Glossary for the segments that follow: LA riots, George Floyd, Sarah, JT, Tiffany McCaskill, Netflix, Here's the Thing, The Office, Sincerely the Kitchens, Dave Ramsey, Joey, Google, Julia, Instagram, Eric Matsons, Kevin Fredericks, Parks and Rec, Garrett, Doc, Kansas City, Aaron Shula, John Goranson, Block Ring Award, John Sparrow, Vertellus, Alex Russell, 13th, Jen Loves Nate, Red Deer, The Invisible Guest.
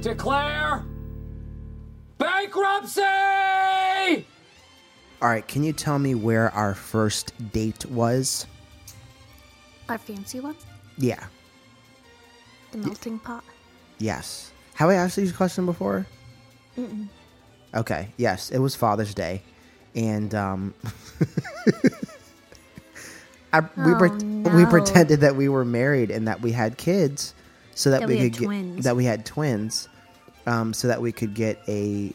declare bankruptcy! All right, can you tell me where our first date was? Our fancy one? Yeah. The melting pot? Yes. Have I asked you this question before? Mm-mm. Okay, yes, it was Father's Day. And we pretended that we were married and that we had kids so that we had twins so that we could get a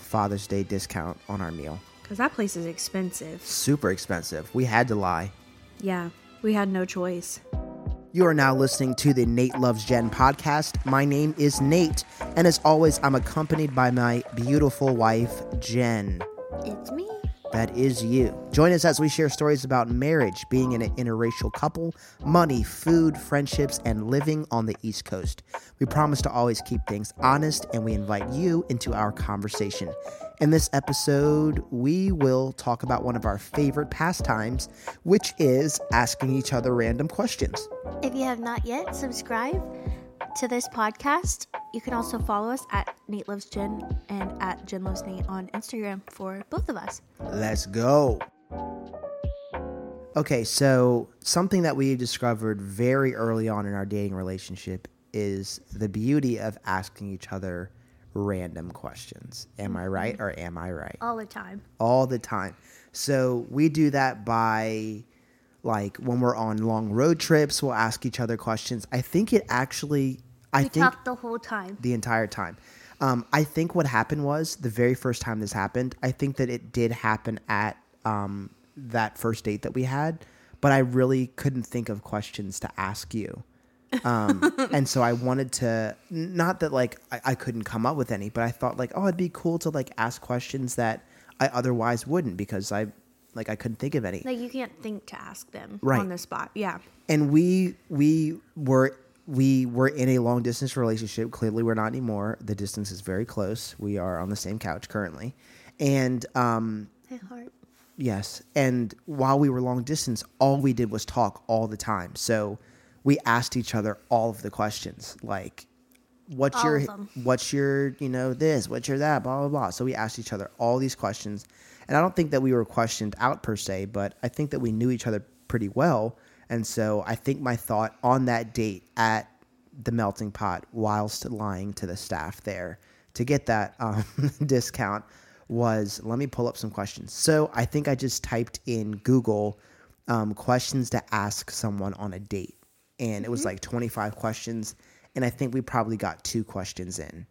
Father's Day discount on our meal. Because that place is expensive. Super expensive. We had to lie. Yeah, we had no choice. You are now listening to the Nate Loves Jen podcast. My name is Nate, and as always, I'm accompanied by my beautiful wife, Jen. It's me. That is you. Join us as we share stories about marriage, being an interracial couple, money, food, friendships, and living on the East Coast. We promise to always keep things honest, and we invite you into our conversation. In this episode, we will talk about one of our favorite pastimes, which is asking each other random questions. If you have not yet subscribed to this podcast, you can also follow us at Nate Loves Jen and at Jen Loves Nate on Instagram for both of us. Let's go. Okay, so something that we discovered very early on in our dating relationship is the beauty of asking each other random questions. Am I right or am I right? All the time. All the time. So we do that by, like, when we're on long road trips, we'll ask each other questions. I think it actually... We talked the whole time. The entire time. I think what happened was, the very first time this happened, I think that it did happen at that first date that we had, but I really couldn't think of questions to ask you. And so I wanted to, not that like I couldn't come up with any, but I thought like, oh, it'd be cool to like ask questions that I otherwise wouldn't because I couldn't think of any. Like you can't think to ask them right on the spot. Yeah. And we were in a long distance relationship. Clearly we're not anymore. The distance is very close. We are on the same couch currently. And, my heart. Yes. And while we were long distance, all we did was talk all the time. So we asked each other all of the questions, like what's your, you know, this, what's your that, blah, blah, blah. So we asked each other all these questions. And I don't think that we were questioned out per se, but I think that we knew each other pretty well. And so I think my thought on that date at the melting pot whilst lying to the staff there to get that discount was, let me pull up some questions. So I think I just typed in Google questions to ask someone on a date. And it was like 25 questions. And I think we probably got 2 questions in,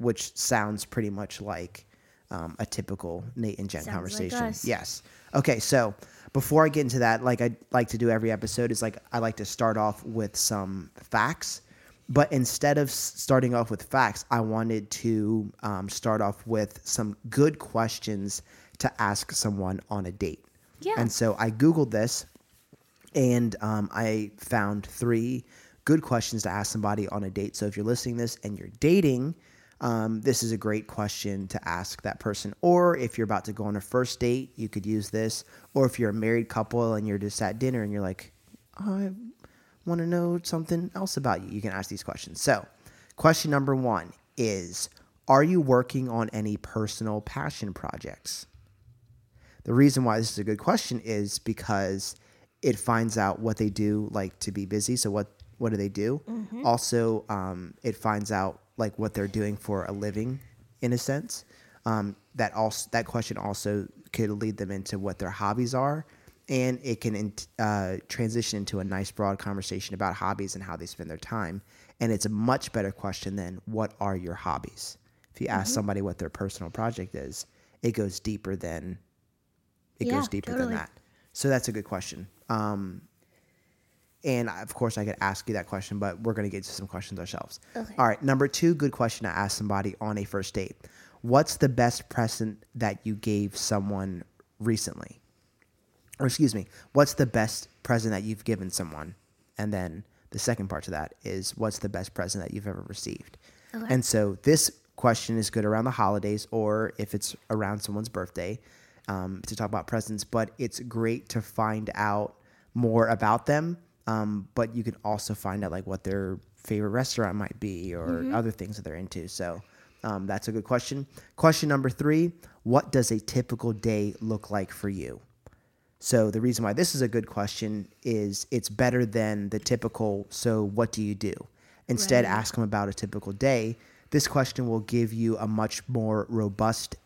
which sounds pretty much like a typical Nate and Jen sounds conversation. Like us. Yes. Okay. So before I get into that, like I like to do every episode is like, I like to start off with some facts, but instead of starting off with facts, I wanted to start off with some good questions to ask someone on a date. Yeah. And so I Googled this. And I found 3 good questions to ask somebody on a date. So if you're listening to this and you're dating, this is a great question to ask that person. Or if you're about to go on a first date, you could use this. Or if you're a married couple and you're just at dinner and you're like, oh, I want to know something else about you, you can ask these questions. So question number 1 is, are you working on any personal passion projects? The reason why this is a good question is because it finds out what they do, like, to be busy. So what do they do? Mm-hmm. Also, it finds out, like, what they're doing for a living, in a sense. That question also could lead them into what their hobbies are. And it can transition into a nice, broad conversation about hobbies and how they spend their time. And it's a much better question than, what are your hobbies? If you ask somebody what their personal project is, it goes deeper than that. So that's a good question. And of course I could ask you that question, but we're going to get to some questions ourselves. Okay. All right. Number 2, good question to ask somebody on a first date. What's the best present that you gave someone recently? Or excuse me, what's the best present that you've given someone? And then the second part to that is, what's the best present that you've ever received? Okay. And so this question is good around the holidays or if it's around someone's birthday. To talk about presents, but it's great to find out more about them. But you can also find out like what their favorite restaurant might be or other things that they're into. So that's a good question. Question number 3, what does a typical day look like for you? So the reason why this is a good question is it's better than the typical, so what do you do? Instead, ask them about a typical day. This question will give you a much more robust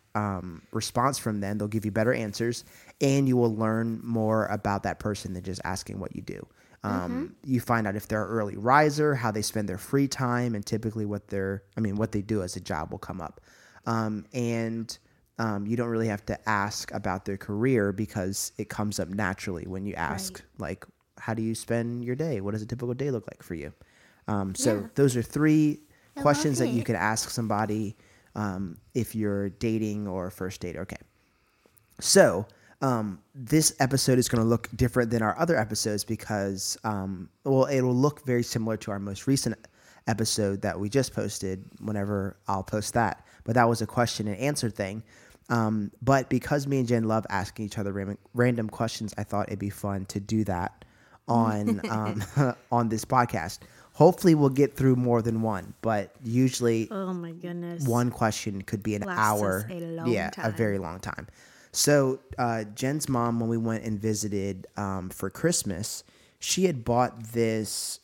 response from them. They'll give you better answers, and you will learn more about that person than just asking what you do. You find out if they're an early riser, how they spend their free time, and typically what they do as a job will come up. You don't really have to ask about their career because it comes up naturally when you ask, like, how do you spend your day? What does a typical day look like for you? Those are 3 questions that you can ask somebody if you're dating or first date. Okay. So this episode is going to look different than our other episodes because, it'll look very similar to our most recent episode that we just posted whenever I'll post that. But that was a question and answer thing. But because me and Jen love asking each other random questions, I thought it'd be fun to do that on on this podcast. Hopefully, we'll get through more than one, but usually, one question could be an hour, a very long time. So Jen's mom, when we went and visited for Christmas, she had bought this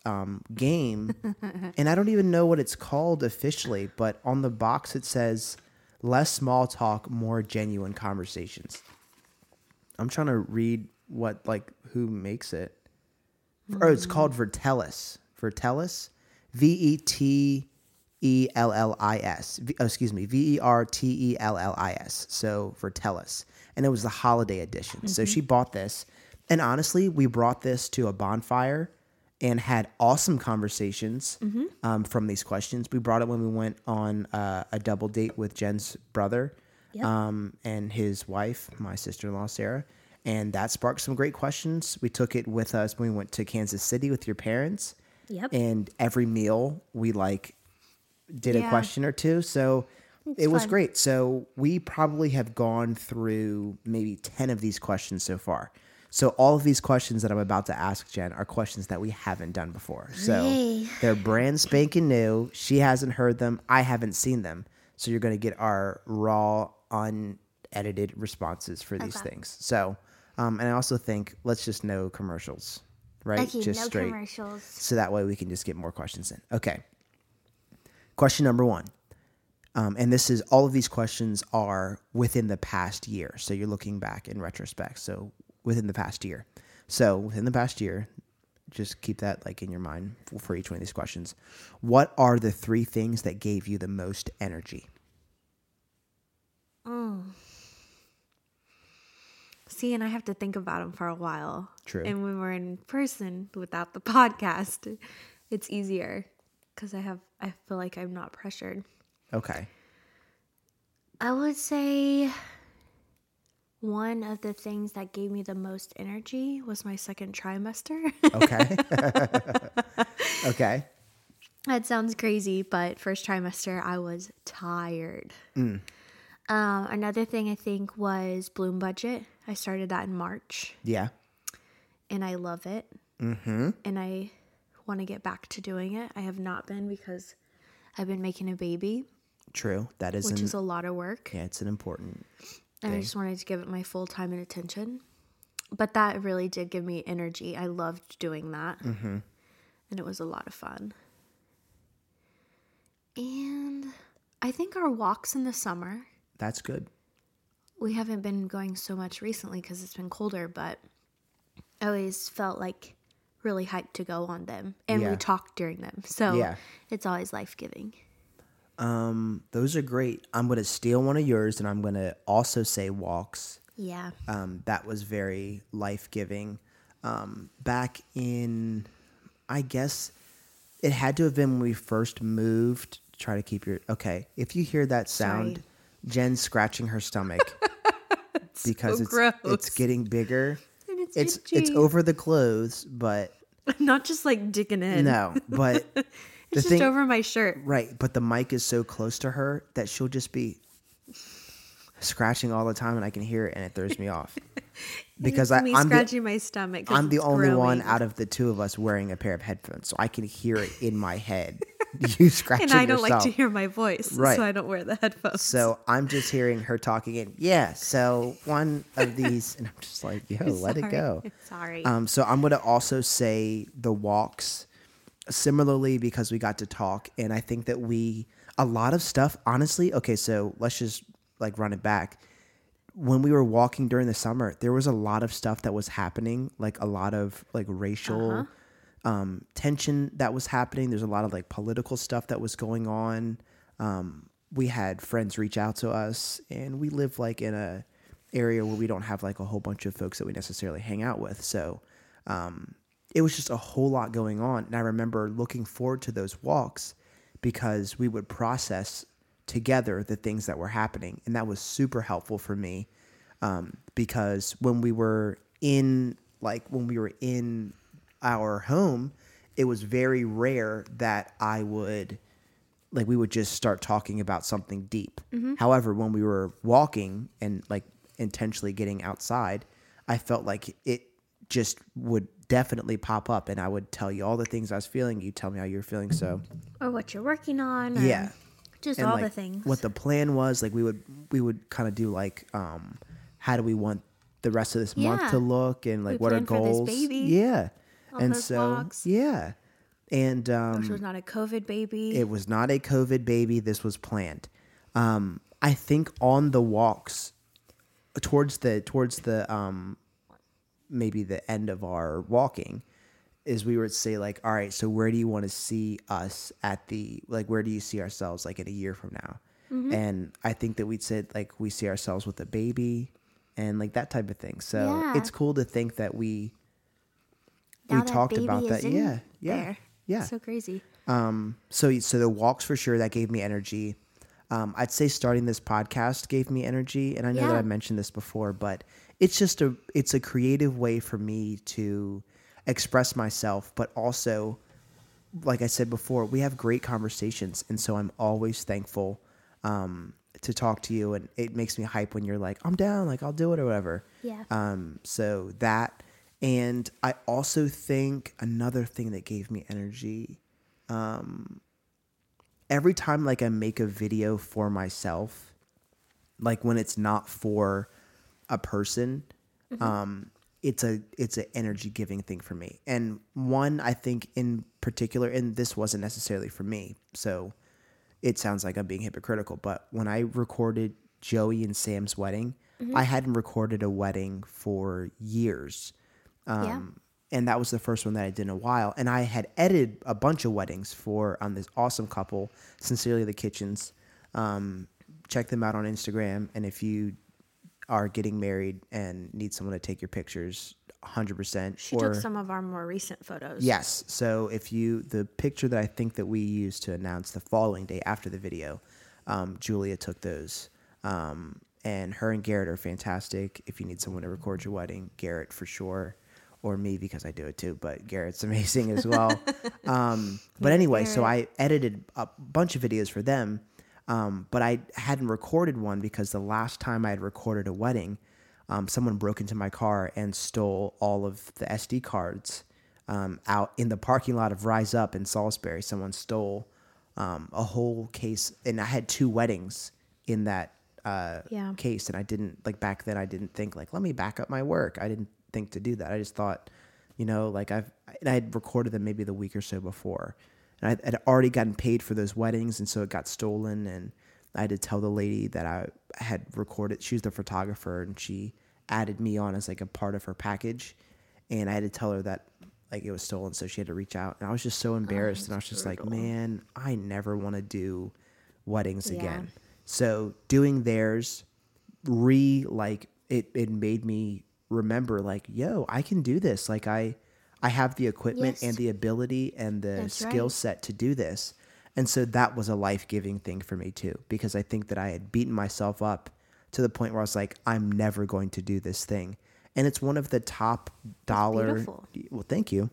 game, and I don't even know what it's called officially, but on the box it says, less small talk, more genuine conversations. I'm trying to read who makes it. Oh, it's called Vertellus. Vertellus? Vertellis. Vertellis. So Vertellus. And it was the holiday edition. Mm-hmm. So she bought this. And honestly, we brought this to a bonfire and had awesome conversations from these questions. We brought it when we went on a double date with Jen's brother and his wife, my sister-in-law, Sarah. And that sparked some great questions. We took it with us when we went to Kansas City with your parents. Yep. And every meal we did a question or two. So it was great. So we probably have gone through maybe 10 of these questions so far. So all of these questions that I'm about to ask Jen are questions that we haven't done before. So they're brand spanking new. She hasn't heard them. I haven't seen them. So you're going to get our raw, unedited responses for these things. So, and I also think let's just no commercials, right? Okay, just no straight commercials. So that way we can just get more questions in. Okay. Question number 1. And this is all of these questions are within the past year. So you're looking back in retrospect. So within the past year. So within the past year, just keep that in your mind for each one of these questions. What are the 3 things that gave you the most energy? See, and I have to think about them for a while. True. And when we're in person without the podcast, it's easier because I feel like I'm not pressured. Okay. I would say one of the things that gave me the most energy was my second trimester. Okay. Okay. That sounds crazy, but first trimester, I was tired. Another thing I think was Bloom Budget. I started that in March. Yeah. And I love it. Mm-hmm. And I want to get back to doing it. I have not been because I've been making a baby. True. That is. Which is a lot of work. Yeah, it's an important thing. And I just wanted to give it my full time and attention. But that really did give me energy. I loved doing that. Mm-hmm. And it was a lot of fun. And I think our walks in the summer. That's good. We haven't been going so much recently because it's been colder, but I always felt really hyped to go on them. And we talked during them. So it's always life-giving. Those are great. I'm going to steal one of yours, and I'm going to also say walks. Yeah. That was very life-giving. Back in, I guess, it had to have been when we first moved. Try to keep your... Okay, if you hear that sound, Jen's scratching her stomach because it's getting bigger. And it's over the clothes, but... I'm not just, digging in. No, but... It's just over my shirt. Right. But the mic is so close to her that she'll just be scratching all the time, and I can hear it, and it throws me off. Because I'm scratching my stomach. I'm the only one out of the two of us wearing a pair of headphones, so I can hear it in my head. You scratching yourself. And I don't like to hear my voice, right. So I don't wear the headphones. So I'm just hearing her talking, and so one of these, and I'm just like, let it go. Sorry. So I'm going to also say the walks, similarly, because we got to talk, and I think that a lot of stuff, honestly, okay, so let's just run it back. When we were walking during the summer, there was a lot of stuff that was happening, a lot of racial tension that was happening. There's a lot of political stuff that was going on. We had friends reach out to us, and we live in a area where we don't have a whole bunch of folks that we necessarily hang out with. So it was just a whole lot going on. And I remember looking forward to those walks because we would process together the things that were happening, and that was super helpful for me because when we were in our home, it was very rare that I would we would just start talking about something deep. Mm-hmm. However, when we were walking and intentionally getting outside, I felt like it just would definitely pop up, and I would tell you all the things I was feeling. You tell me how you're feeling, so or what you're working on. Yeah. Just and all the things. What the plan was, we would kind of do how do we want the rest of this month to look, and what are goals? For this baby. Yeah, all and those so vlogs. Yeah, and this was not a COVID baby. It was not a COVID baby. This was planned. I think on the walks towards the maybe the end of our walking. Is we would say all right, so where do you want to see us at the where do you see ourselves in a year from now? Mm-hmm. And I think that we'd said we see ourselves with a baby and that type of thing. So it's cool to think that we talked about that. Yeah. So crazy. So the walks for sure, that gave me energy. I'd say starting this podcast gave me energy, and I know that I mentioned this before, but it's just a creative way for me to express myself, but also, like I said before, we have great conversations, and so I'm always thankful to talk to you, and it makes me hype when you're I'm down, I'll do it or whatever. Yeah. So that, and I also think another thing that gave me energy, every time I make a video for myself, when it's not for a person, mm-hmm. It's an energy giving thing for me. And one, I think in particular, and this wasn't necessarily for me, so it sounds like I'm being hypocritical, but when I recorded Joey and Sam's wedding, mm-hmm. I hadn't recorded a wedding for years. And that was the first one that I did in a while. And I had edited a bunch of weddings on this awesome couple, Sincerely the Kitchens. Check them out on Instagram. And if you are getting married and need someone to take your pictures, 100%. She took some of our more recent photos. Yes. So if the picture that I think that we used to announce the following day after the video, Julia took those. And her and Garrett are fantastic. If you need someone to record your wedding, Garrett for sure. Or me, because I do it too, but Garrett's amazing as well. But anyway, Garrett. So I edited a bunch of videos for them. But I hadn't recorded one because the last time I had recorded a wedding, someone broke into my car and stole all of the SD cards out in the parking lot of Rise Up in Salisbury. Someone stole a whole case, and I had two weddings in that case. And I didn't back then. I didn't think let me back up my work. I didn't think to do that. I just thought, I had recorded them maybe the week or so before. And I had already gotten paid for those weddings, and so it got stolen, and I had to tell the lady that I had recorded. She was the photographer, and she added me on as a part of her package, and I had to tell her that it was stolen, so she had to reach out. And I was just so embarrassed, and I was just brutal. Man, I never want to do weddings again. So doing theirs, it made me remember, I can do this. I have the equipment and the ability and the skill set to do this. And so that was a life-giving thing for me too, because I think that I had beaten myself up to the point where I was I'm never going to do this thing. And it's one of the top dollar. Well, thank you.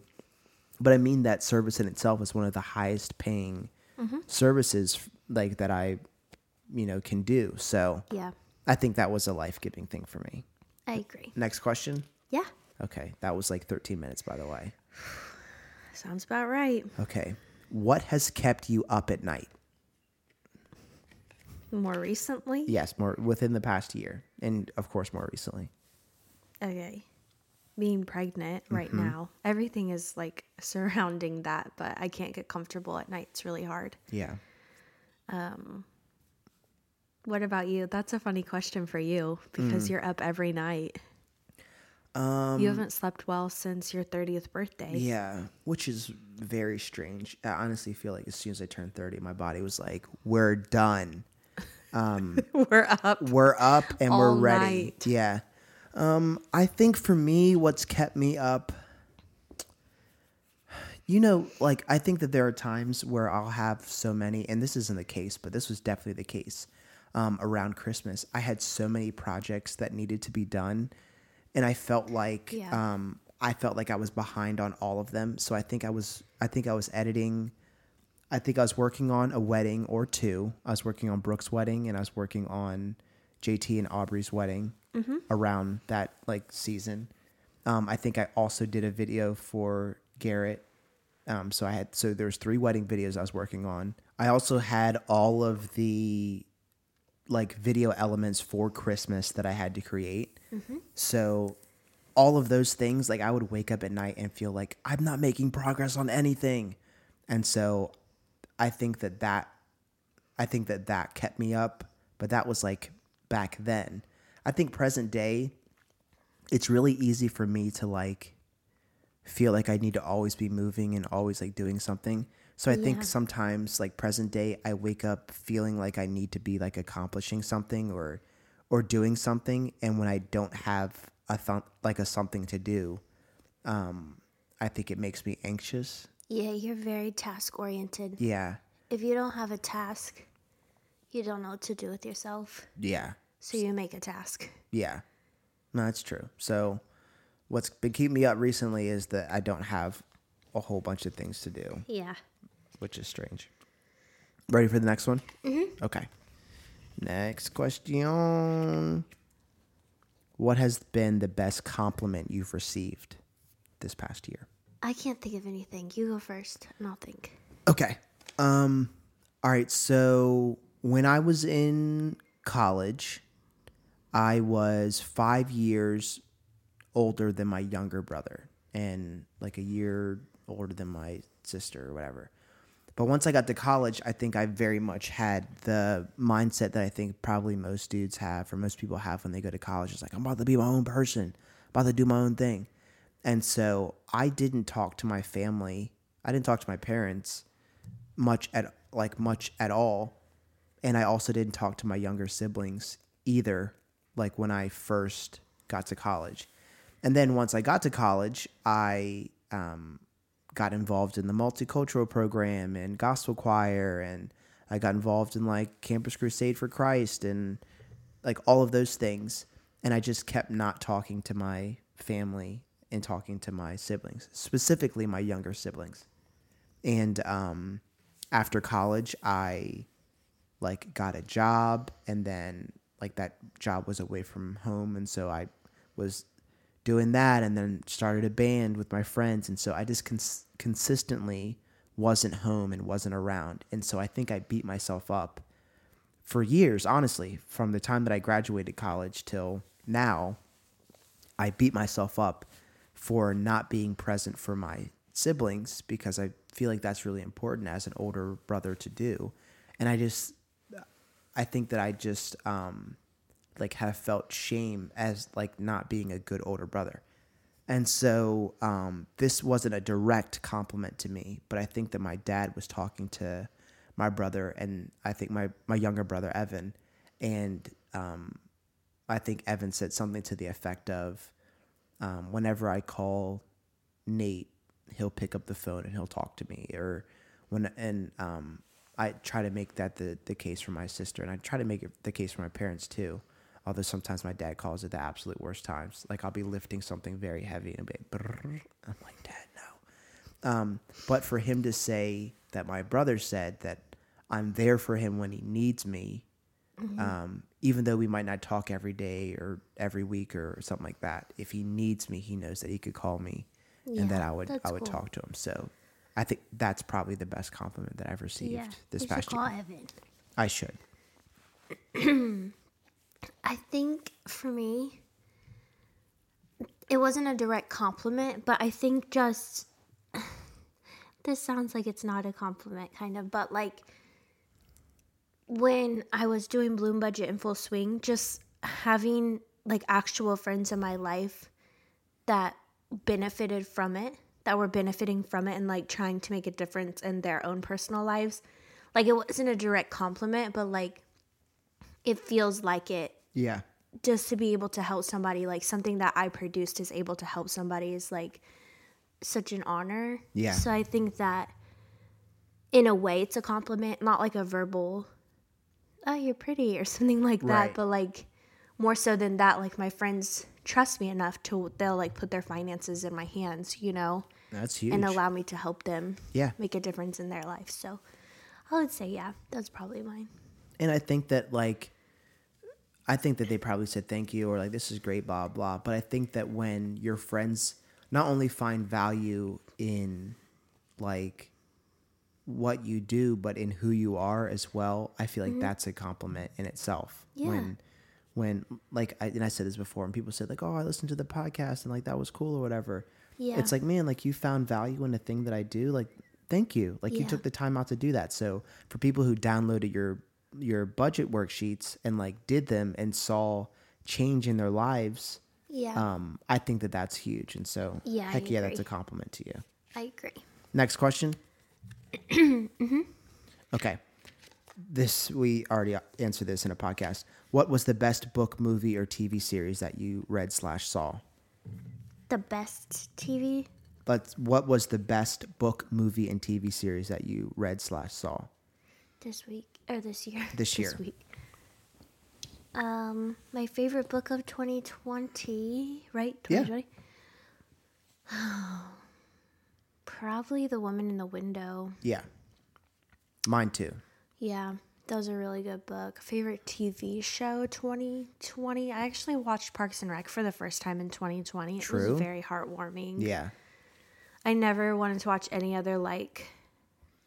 But I mean, that service in itself is one of the highest paying mm-hmm. services that I, can do. So I think that was a life-giving thing for me. I agree. Next question? Yeah. Okay. That was like 13 minutes, by the way. Sounds about right. Okay. What has kept you up at night? More recently? Yes, more within the past year. And, of course, more recently. Okay. Being pregnant right now. Everything is, like, surrounding that, but I can't get comfortable at night. It's really hard. Yeah. What about you? That's a funny question for you because you're up every night. You haven't slept well since your 30th birthday. Yeah, which is very strange. I honestly feel like as soon as I turned 30, my body was like, we're done. We're up and all we're ready. Night. Yeah. I think for me, what's kept me up, you know, like I think that there are times where I'll have so many, and this isn't the case, but this was definitely the case. Around Christmas, I had so many projects that needed to be done, and I felt like I was behind on all of them. So I think I was editing. I think I was working on a wedding or two. I was working on Brooke's wedding, and I was working on JT and Aubrey's wedding around that like season. I think I also did a video for Garrett. So there was 3 wedding videos I was working on. I also had all of the like video elements for Christmas that I had to create. So all of those things, like I would wake up at night and feel like I'm not making progress on anything. And so I think that kept me up, but that was like back then. I think present day, it's really easy for me to like feel like I need to always be moving and always like doing something. So I think sometimes like present day, I wake up feeling like I need to be like accomplishing something or doing something. And when I don't have a something to do, I think it makes me anxious. Yeah, you're very task oriented. Yeah. If you don't have a task, you don't know what to do with yourself. Yeah. So you make a task. Yeah. No, that's true. So what's been keeping me up recently is that I don't have a whole bunch of things to do. Yeah. Which is strange. Ready for the next one? Mm-hmm. Okay. Next question. What has been the best compliment you've received this past year? I can't think of anything. You go first and I'll think. Okay. All right. So when I was in college, I was 5 years older than my younger brother and like a year older than my sister or whatever. But once I got to college, I think I very much had the mindset that I think probably most dudes have or most people have when they go to college. It's like, I'm about to be my own person, about to do my own thing. And so I didn't talk to my family. I didn't talk to my parents much at all. And I also didn't talk to my younger siblings either, like when I first got to college. And then once I got to college, I got involved in the multicultural program and gospel choir, and I got involved in like Campus Crusade for Christ and like all of those things. And I just kept not talking to my family and talking to my siblings, specifically my younger siblings. And after college, I like got a job, and then like that job was away from home. And so I was doing that, and then started a band with my friends. And so I just consistently wasn't home and wasn't around. And so I think I beat myself up for years, honestly, from the time that I graduated college till now. I beat myself up for not being present for my siblings because I feel like that's really important as an older brother to do. And I think that I just like have felt shame as like not being a good older brother. And so this wasn't a direct compliment to me, but I think that my dad was talking to my brother, and I think my younger brother, Evan, and I think Evan said something to the effect of, whenever I call Nate, he'll pick up the phone and he'll talk to me. I try to make that the case for my sister, and I try to make it the case for my parents too. Although sometimes my dad calls at the absolute worst times. Like I'll be lifting something very heavy and be like, brrr. I'm like, Dad, no. But for him to say that my brother said that I'm there for him when he needs me Mm-hmm. Even though we might not talk every day or every week or something like that, if he needs me, he knows that he could call me, and that I would talk to him. So I think that's probably the best compliment that I've received this past year. You should call Evan. I should. I think for me, it wasn't a direct compliment, but I think just, this sounds like it's not a compliment kind of, but like when I was doing Bloom Budget in full swing, just having like actual friends in my life that benefited from it, that were benefiting from it and like trying to make a difference in their own personal lives. Like it wasn't a direct compliment, but like it feels like it. Yeah. Just to be able to help somebody, like something that I produced is able to help somebody is like such an honor. Yeah. So I think that in a way it's a compliment, not like a verbal, oh, you're pretty or something like that. Right. But like more so than that, like my friends trust me enough to, they'll like put their finances in my hands, you know. That's huge. And allow me to help them make a difference in their life. So I would say, that's probably mine. And I think that they probably said thank you or like, this is great, blah, blah. But I think that when your friends not only find value in like what you do, but in who you are as well, I feel like that's a compliment in itself. Yeah. When like, I said this before and people said like, oh, I listened to the podcast and like, that was cool or whatever. Yeah. It's like, man, like you found value in the thing that I do. Like, thank you. Like you took the time out to do that. So for people who downloaded your budget worksheets and like did them and saw change in their lives. Yeah. I think that that's huge. And so that's a compliment to you. I agree. Next question. Mm-hmm. Okay. We already answered this in a podcast. What was the best book, movie, or TV series that you read/saw? The best TV? What was the best book, movie, and TV series that you read/saw? This week. Or this year. This week. My favorite book of 2020, right? 2020? Yeah. Probably The Woman in the Window. Yeah. Mine too. Yeah. That was a really good book. Favorite TV show 2020. I actually watched Parks and Rec for the first time in 2020. True. It was very heartwarming. Yeah. I never wanted to watch any other like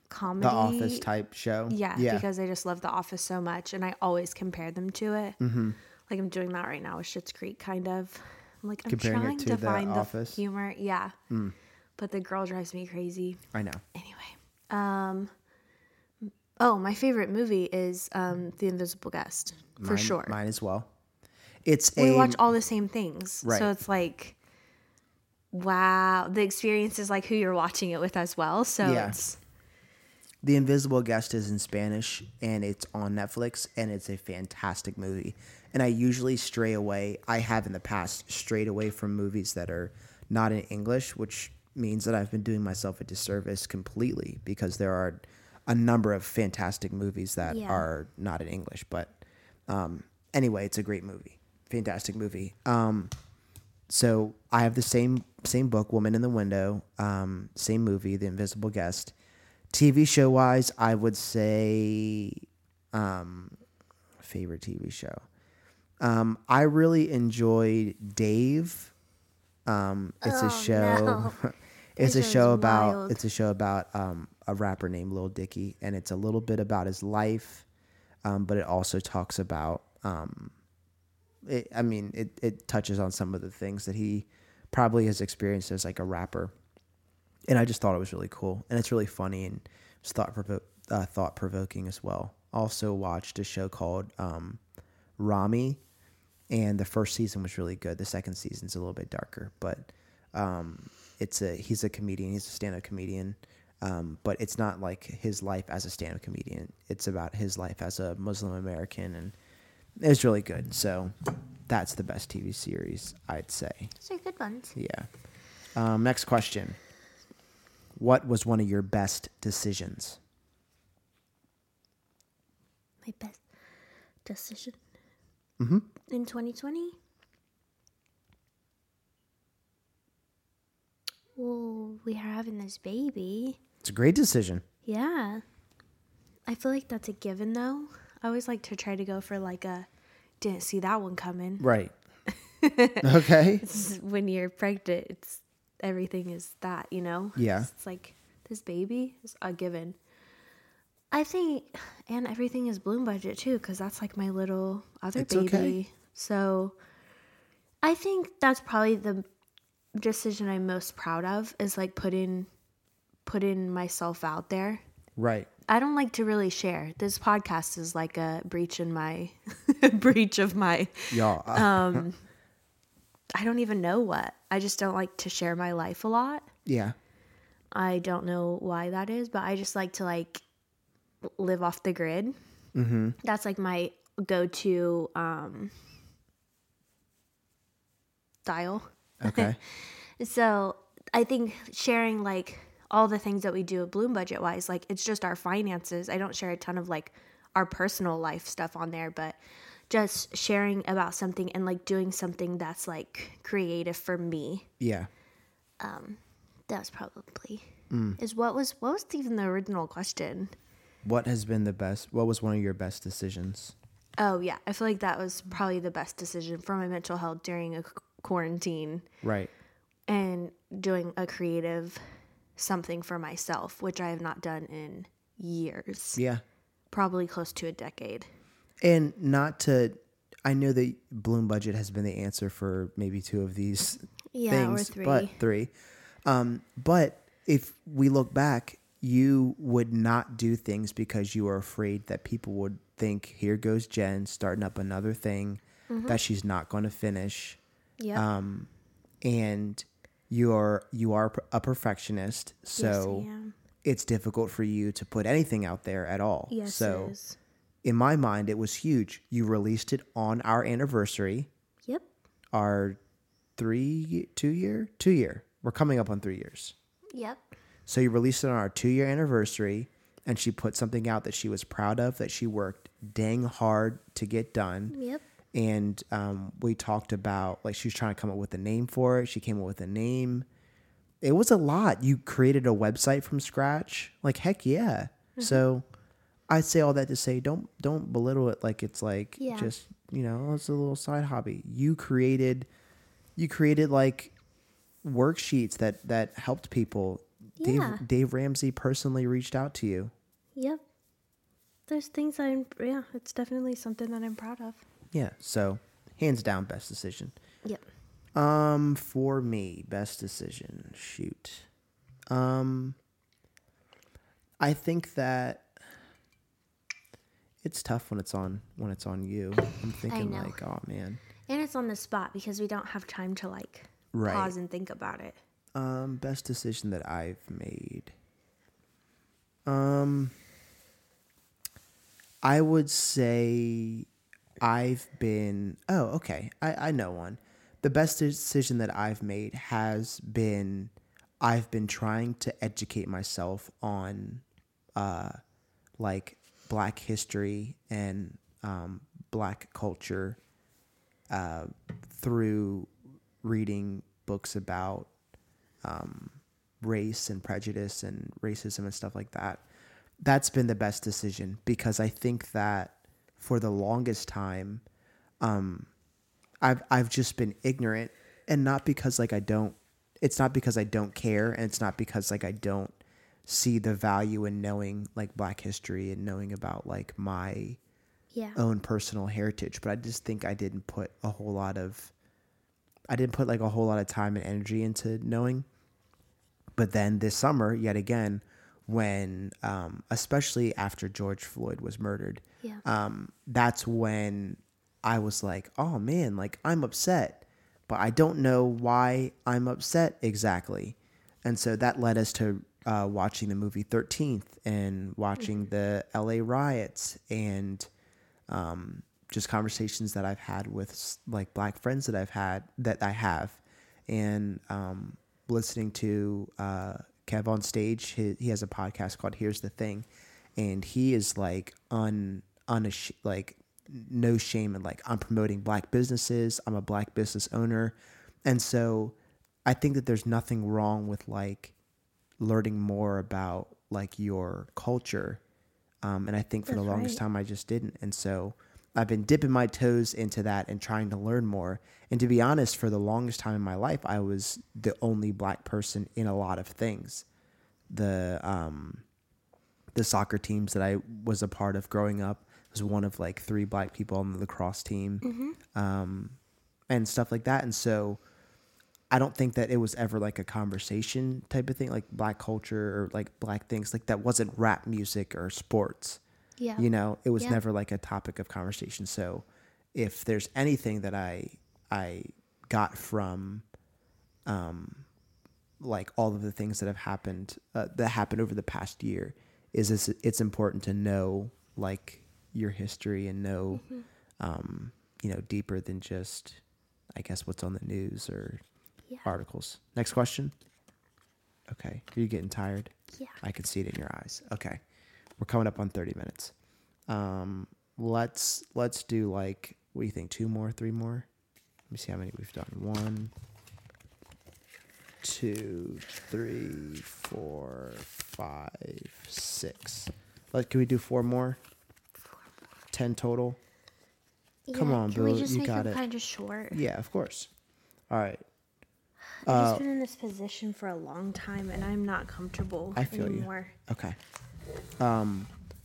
comedy, the Office type show, because I just love The Office so much and I always compare them to it. Mm-hmm. Like I'm doing that right now with Schitt's Creek, kind of. I'm like, comparing, I'm trying to find the humor, but the girl drives me crazy. I know. Anyway, my favorite movie is The Invisible Guest, for sure. Mine as well. We watch all the same things, right? So it's like, wow, the experience is like who you're watching it with as well. So it's. The Invisible Guest is in Spanish, and it's on Netflix, and it's a fantastic movie. And I usually strayed away from movies that are not in English, which means that I've been doing myself a disservice completely because there are a number of fantastic movies that are not in English. But anyway, it's a great movie. Fantastic movie. So I have the same book, Woman in the Window, same movie, The Invisible Guest. TV show-wise, I would say favorite TV show. I really enjoyed Dave. It's a show about a rapper named Lil Dicky, and it's a little bit about his life, but it also talks about. It touches on some of the things that he probably has experienced as like a rapper. And I just thought it was really cool. And it's really funny and it's thought-provoking as well. Also watched a show called Ramy. And the first season was really good. The second season's a little bit darker. But he's a comedian. He's a stand-up comedian. But it's not like his life as a stand-up comedian. It's about his life as a Muslim American. And it's really good. So that's the best TV series, I'd say. Those are good ones. Yeah. Next question. What was one of your best decisions? My best decision in 2020? Well, we are having this baby. It's a great decision. Yeah. I feel like that's a given, though. I always like to try to go for like a didn't see that one coming. Right. Okay. It's when you're pregnant, it's everything is that, you know? Yeah. It's like this baby is a given. I think, and everything is Bloom Budget too, because that's like my little other it's baby. Okay. So I think that's probably the decision I'm most proud of is like putting myself out there. Right. I don't like to really share. This podcast is like a breach in my breach of my yeah. I don't even know what. I just don't like to share my life a lot. Yeah. I don't know why that is, but I just like to like live off the grid. Mm-hmm. That's like my go-to style. Okay. So I think sharing like all the things that we do at Bloom Budget wise, like it's just our finances. I don't share a ton of like our personal life stuff on there, but just sharing about something and like doing something that's like creative for me. Yeah. That's probably is what was even the original question. What has been the best? What was one of your best decisions? Oh yeah, I feel like that was probably the best decision for my mental health during a quarantine. Right. And doing a creative something for myself, which I have not done in years. Yeah. Probably close to a decade. And I know that Bloom Budget has been the answer for maybe two of these things. Or three. But three. But if we look back, you would not do things because you were afraid that people would think, here goes Jen starting up another thing that she's not going to finish. Yeah. And you are a perfectionist, so yes, I am. It's difficult for you to put anything out there at all. Yes, so it is. In my mind, it was huge. You released it on our anniversary. Yep. Our 2 year. We're coming up on 3 years. Yep. So you released it on our 2 year anniversary, and she put something out that she was proud of, that she worked dang hard to get done. Yep. And we talked about, like, she was trying to come up with a name for it. She came up with a name. It was a lot. You created a website from scratch. Like, heck yeah. Mm-hmm. So I'd say all that to say don't belittle it like it's like just, you know, it's a little side hobby. You created like worksheets that helped people. Yeah. Dave Ramsey personally reached out to you. Yep. There's things it's definitely something that I'm proud of. Yeah, so hands down, best decision. Yep. For me, best decision. Shoot. I think that it's tough when it's on you. I'm thinking like, oh man. And it's on the spot because we don't have time to like pause and think about it. Best decision that I've made. I would say I know one. The best decision that I've made has been, I've been trying to educate myself on, like Black history and, Black culture, through reading books about, race and prejudice and racism and stuff like that. That's been the best decision because I think that, for the longest time, I've just been ignorant, and not because like it's not because I don't care, and it's not because like I don't see the value in knowing like Black history and knowing about like my own personal heritage. But I just think I didn't put a whole lot of time and energy into knowing. But then this summer, yet again, when, especially after George Floyd was murdered, that's when I was like, oh man, like I'm upset, but I don't know why I'm upset exactly. And so that led us to watching the movie 13th and watching the LA riots and just conversations that I've had with like Black friends that I have and listening to Kevon Stage. He has a podcast called Here's the Thing, and he is like no shame and like, I'm promoting Black businesses. I'm a Black business owner. And so I think that there's nothing wrong with like learning more about like your culture And I think for the longest time I just didn't. And so I've been dipping my toes into that and trying to learn more. And to be honest, for the longest time in my life, I was the only black person in a lot of things. The soccer teams that I was a part of growing up, I was one of like three black people on the lacrosse team, mm-hmm. And stuff like that. And so I don't think that it was ever like a conversation type of thing, like black culture or like black things like that wasn't rap music or sports. Yeah. You know, it was never like a topic of conversation. So if there's anything that I got from, like all of the things that have happened, over the past year is this, it's important to know like your history and know, mm-hmm. You know, deeper than just, I guess, what's on the news or articles. Next question. Okay. Are you getting tired? Yeah. I can see it in your eyes. Okay. We're coming up on 30 minutes. Let's do like, what do you think? 2 more, 3 more? Let me see how many we've done. 1, 2, 3, 4, 5, 6. Like, can we do 4 more? 10 total? Yeah, come on, Boo. You got it. Kind of short. Yeah, of course. All right. I've just been in this position for a long time, and I'm not comfortable anymore. You. Okay.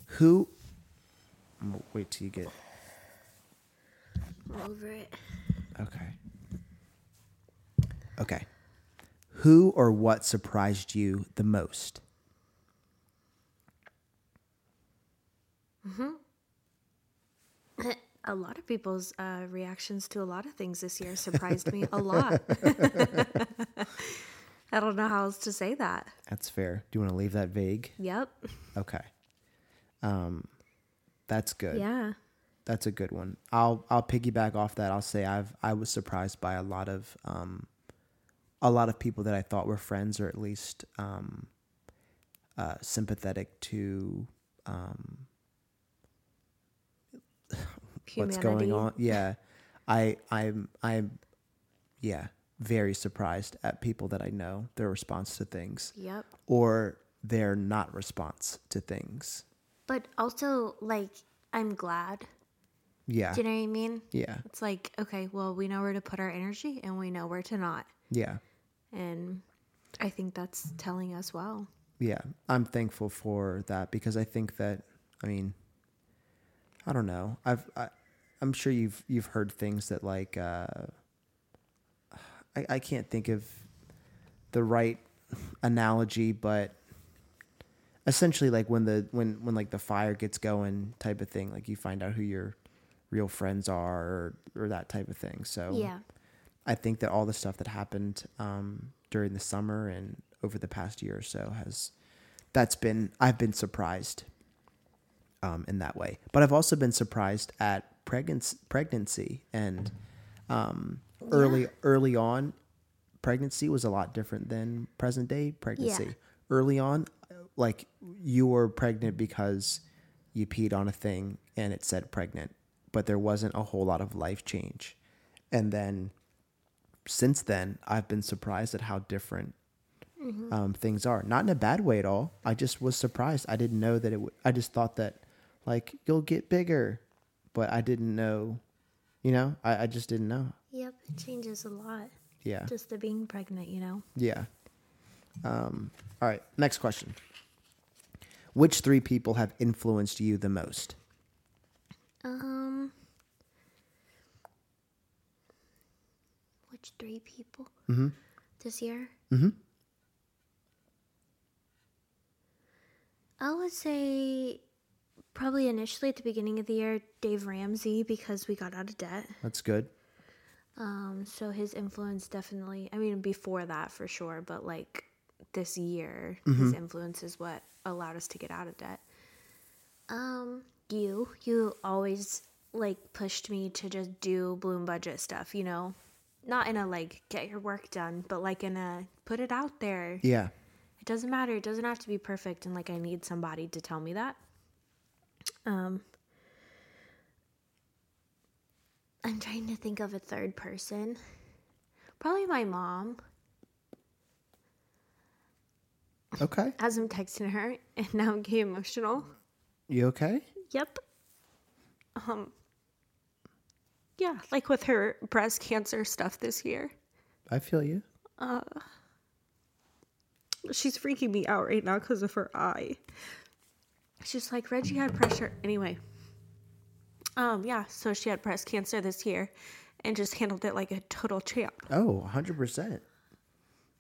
Who? I'm gonna wait till you get. I'm over it. Okay. Who or what surprised you the most? Mm-hmm. A lot of people's reactions to a lot of things this year surprised me a lot. I don't know how else to say that. That's fair. Do you want to leave that vague? Yep. Okay. That's good. Yeah. That's a good one. I'll piggyback off that. I'll say I was surprised by a lot of people that I thought were friends or at least sympathetic to what's going on. Yeah. I'm very surprised at people that I know, their response to things. Yep. Or their not response to things. But also, like, I'm glad. Yeah. Do you know what I mean? Yeah. It's like, okay, well, we know where to put our energy and we know where to not. Yeah. And I think that's telling us well. Yeah. I'm thankful for that because I think that, I mean, I don't know. I'm sure you've heard things that like I can't think of the right analogy, but essentially like when like the fire gets going type of thing, like you find out who your real friends are or that type of thing. So yeah. I think that all the stuff that happened during the summer and over the past year or so I've been surprised. In that way, but I've also been surprised at pregnancy and early on, pregnancy was a lot different than present day pregnancy. Yeah. Early on, like you were pregnant because you peed on a thing and it said pregnant, but there wasn't a whole lot of life change. And then since then, I've been surprised at how different. Mm-hmm. Things are, not in a bad way at all. I just was surprised. I didn't know that I just thought that. Like, you'll get bigger, but I didn't know, you know, I just didn't know. Yep, it changes a lot. Yeah. Just the being pregnant, you know? Yeah. All right, next question. Which 3 people have influenced you the most? Which 3 people? Mm-hmm. This year? Mm-hmm. I would say... probably initially at the beginning of the year, Dave Ramsey, because we got out of debt. That's good. So his influence definitely, I mean, before that for sure, but like this year, mm-hmm. his influence is what allowed us to get out of debt. You always like pushed me to just do Bloom Budget stuff, you know, not in a like get your work done, but like in a put it out there. Yeah. It doesn't matter. It doesn't have to be perfect. And like, I need somebody to tell me that. I'm trying to think of a third person. Probably my mom. Okay. As I'm texting her, and now I'm getting emotional. You okay? Yep. Yeah, like with her breast cancer stuff this year. I feel you. She's freaking me out right now because of her eye. She's like, Reggie had pressure. Anyway. Yeah, so she had breast cancer this year and just handled it like a total champ. Oh, 100%.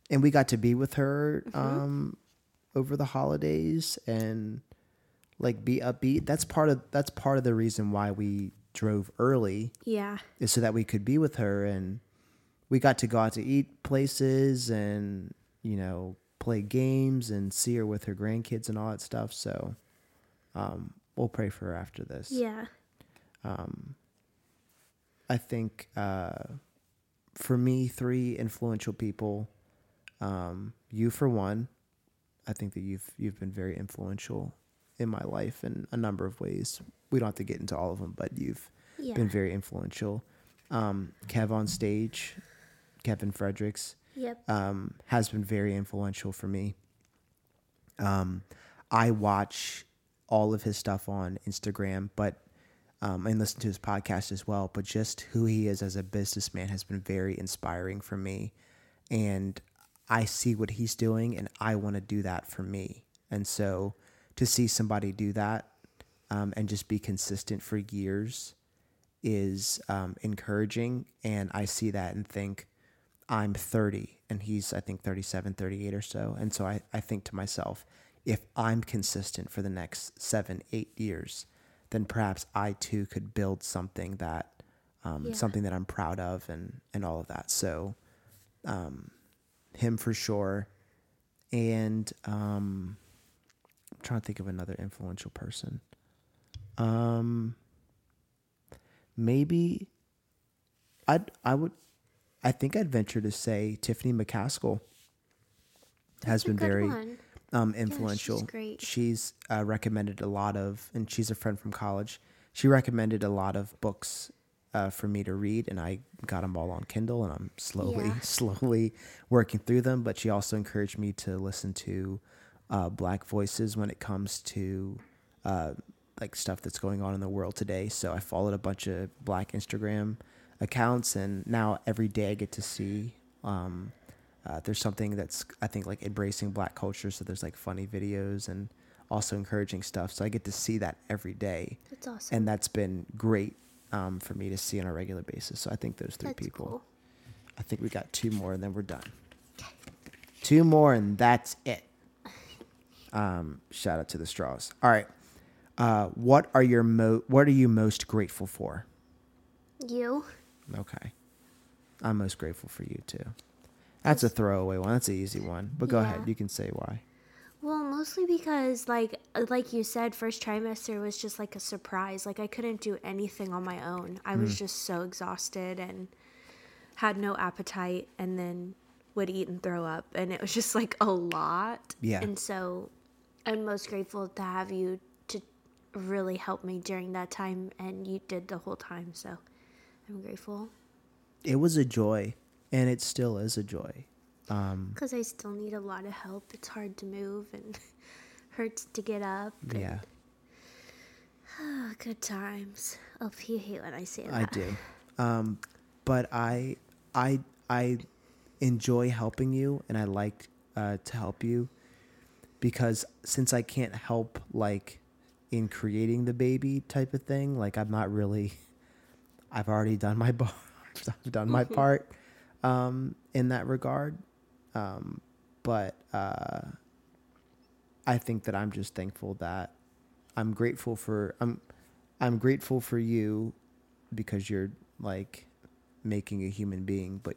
And we got to be with her over the holidays and like be upbeat. That's part of the reason why we drove early. Yeah. Is so that we could be with her, and we got to go out to eat places and, you know, play games and see her with her grandkids and all that stuff. So we'll pray for her after this. Yeah. I think for me, 3 influential people, you for one. I think that you've been very influential in my life in a number of ways. We don't have to get into all of them, but you've been very influential. Kevon Stage, Kevin Fredericks, has been very influential for me. I watch all of his stuff on Instagram, but and listen to his podcast as well, but just who he is as a businessman has been very inspiring for me. And I see what he's doing, and I want to do that for me. And so to see somebody do that and just be consistent for years is encouraging. And I see that and think, I'm 30, and he's, I think, 37, 38 or so. And so I think to myself, if I'm consistent for the next 7-8 years, then perhaps I too could build something that something that I'm proud of and all of that. So him for sure. And I'm trying to think of another influential person. Maybe I'd venture to say Tiffany McCaskill has been very influential. Yeah, she's great. She's recommended a lot of, and she's a friend from college. She recommended a lot of books for me to read, and I got them all on Kindle, and I'm slowly working through them. But she also encouraged me to listen to Black voices when it comes to like stuff that's going on in the world today. So I followed a bunch of Black Instagram accounts, and now every day I get to see there's something that's, I think, like embracing Black culture. So there's like funny videos and also encouraging stuff. So I get to see that every day. That's awesome. And that's been great for me to see on a regular basis. So I think those 3 that's people. Cool. I think we got 2 more and then we're done. Okay. 2 more and that's it. Shout out to the straws. All right. What are you most grateful for? You. Okay. I'm most grateful for you too. That's a throwaway one. That's an easy one. But go ahead. You can say why. Well, mostly because like you said, first trimester was just like a surprise. Like I couldn't do anything on my own. I was just so exhausted and had no appetite, and then would eat and throw up, and it was just like a lot. Yeah. And so I'm most grateful to have you to really help me during that time, and you did the whole time, so I'm grateful. It was a joy, and it still is a joy. Because I still need a lot of help. It's hard to move and hurts to get up. And, yeah. Oh, good times. Oh, you hate when I say that. I do. But I enjoy helping you, and I like to help you, because since I can't help like in creating the baby type of thing, like I've already done my part in that regard, but I think that I'm just thankful that I'm grateful for you, because you're like making a human being, but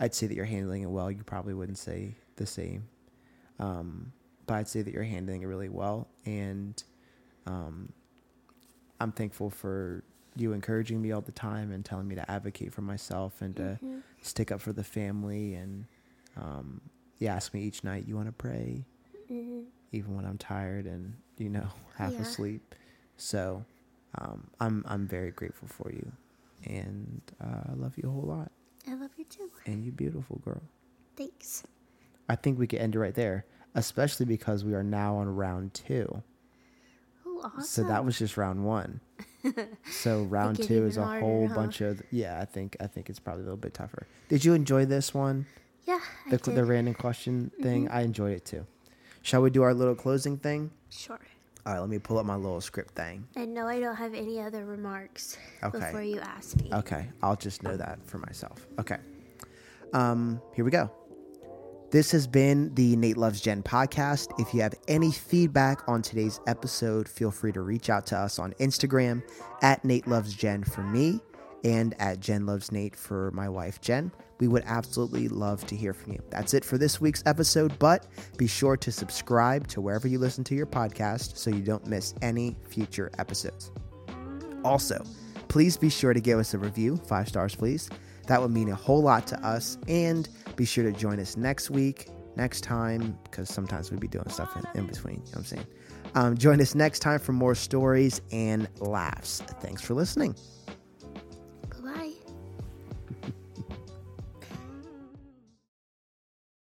I'd say that you're handling it well. You probably wouldn't say the same. But I'd say that you're handling it really well. And I'm thankful for you encouraging me all the time and telling me to advocate for myself and to stick up for the family. And you ask me each night, you want to pray? Mm-hmm. Even when I'm tired and, you know, half asleep. So I'm very grateful for you. And I love you a whole lot. I love you too. And you beautiful girl. Thanks. I think we can end it right there, especially because we are now on round 2. Oh, awesome. So that was just round one. So round two is a harder, whole bunch of, yeah, I think it's probably a little bit tougher. Did you enjoy this one? Yeah, I did. The random question thing, I enjoyed it too. Shall we do our little closing thing? Sure. All right, let me pull up my little script thing. And no, I don't have any other remarks before you ask me. Okay, I'll just know that for myself. Okay, here we go. This has been the Nate Loves Jen podcast. If you have any feedback on today's episode, feel free to reach out to us on Instagram at Nate Loves Jen for me and at Jen Loves Nate for my wife, Jen. We would absolutely love to hear from you. That's it for this week's episode, but be sure to subscribe to wherever you listen to your podcast so you don't miss any future episodes. Also, please be sure to give us a review, 5 stars, please. That would mean a whole lot to us. And be sure to join us next time, because sometimes we'd be doing stuff in between. You know what I'm saying? Join us next time for more stories and laughs. Thanks for listening.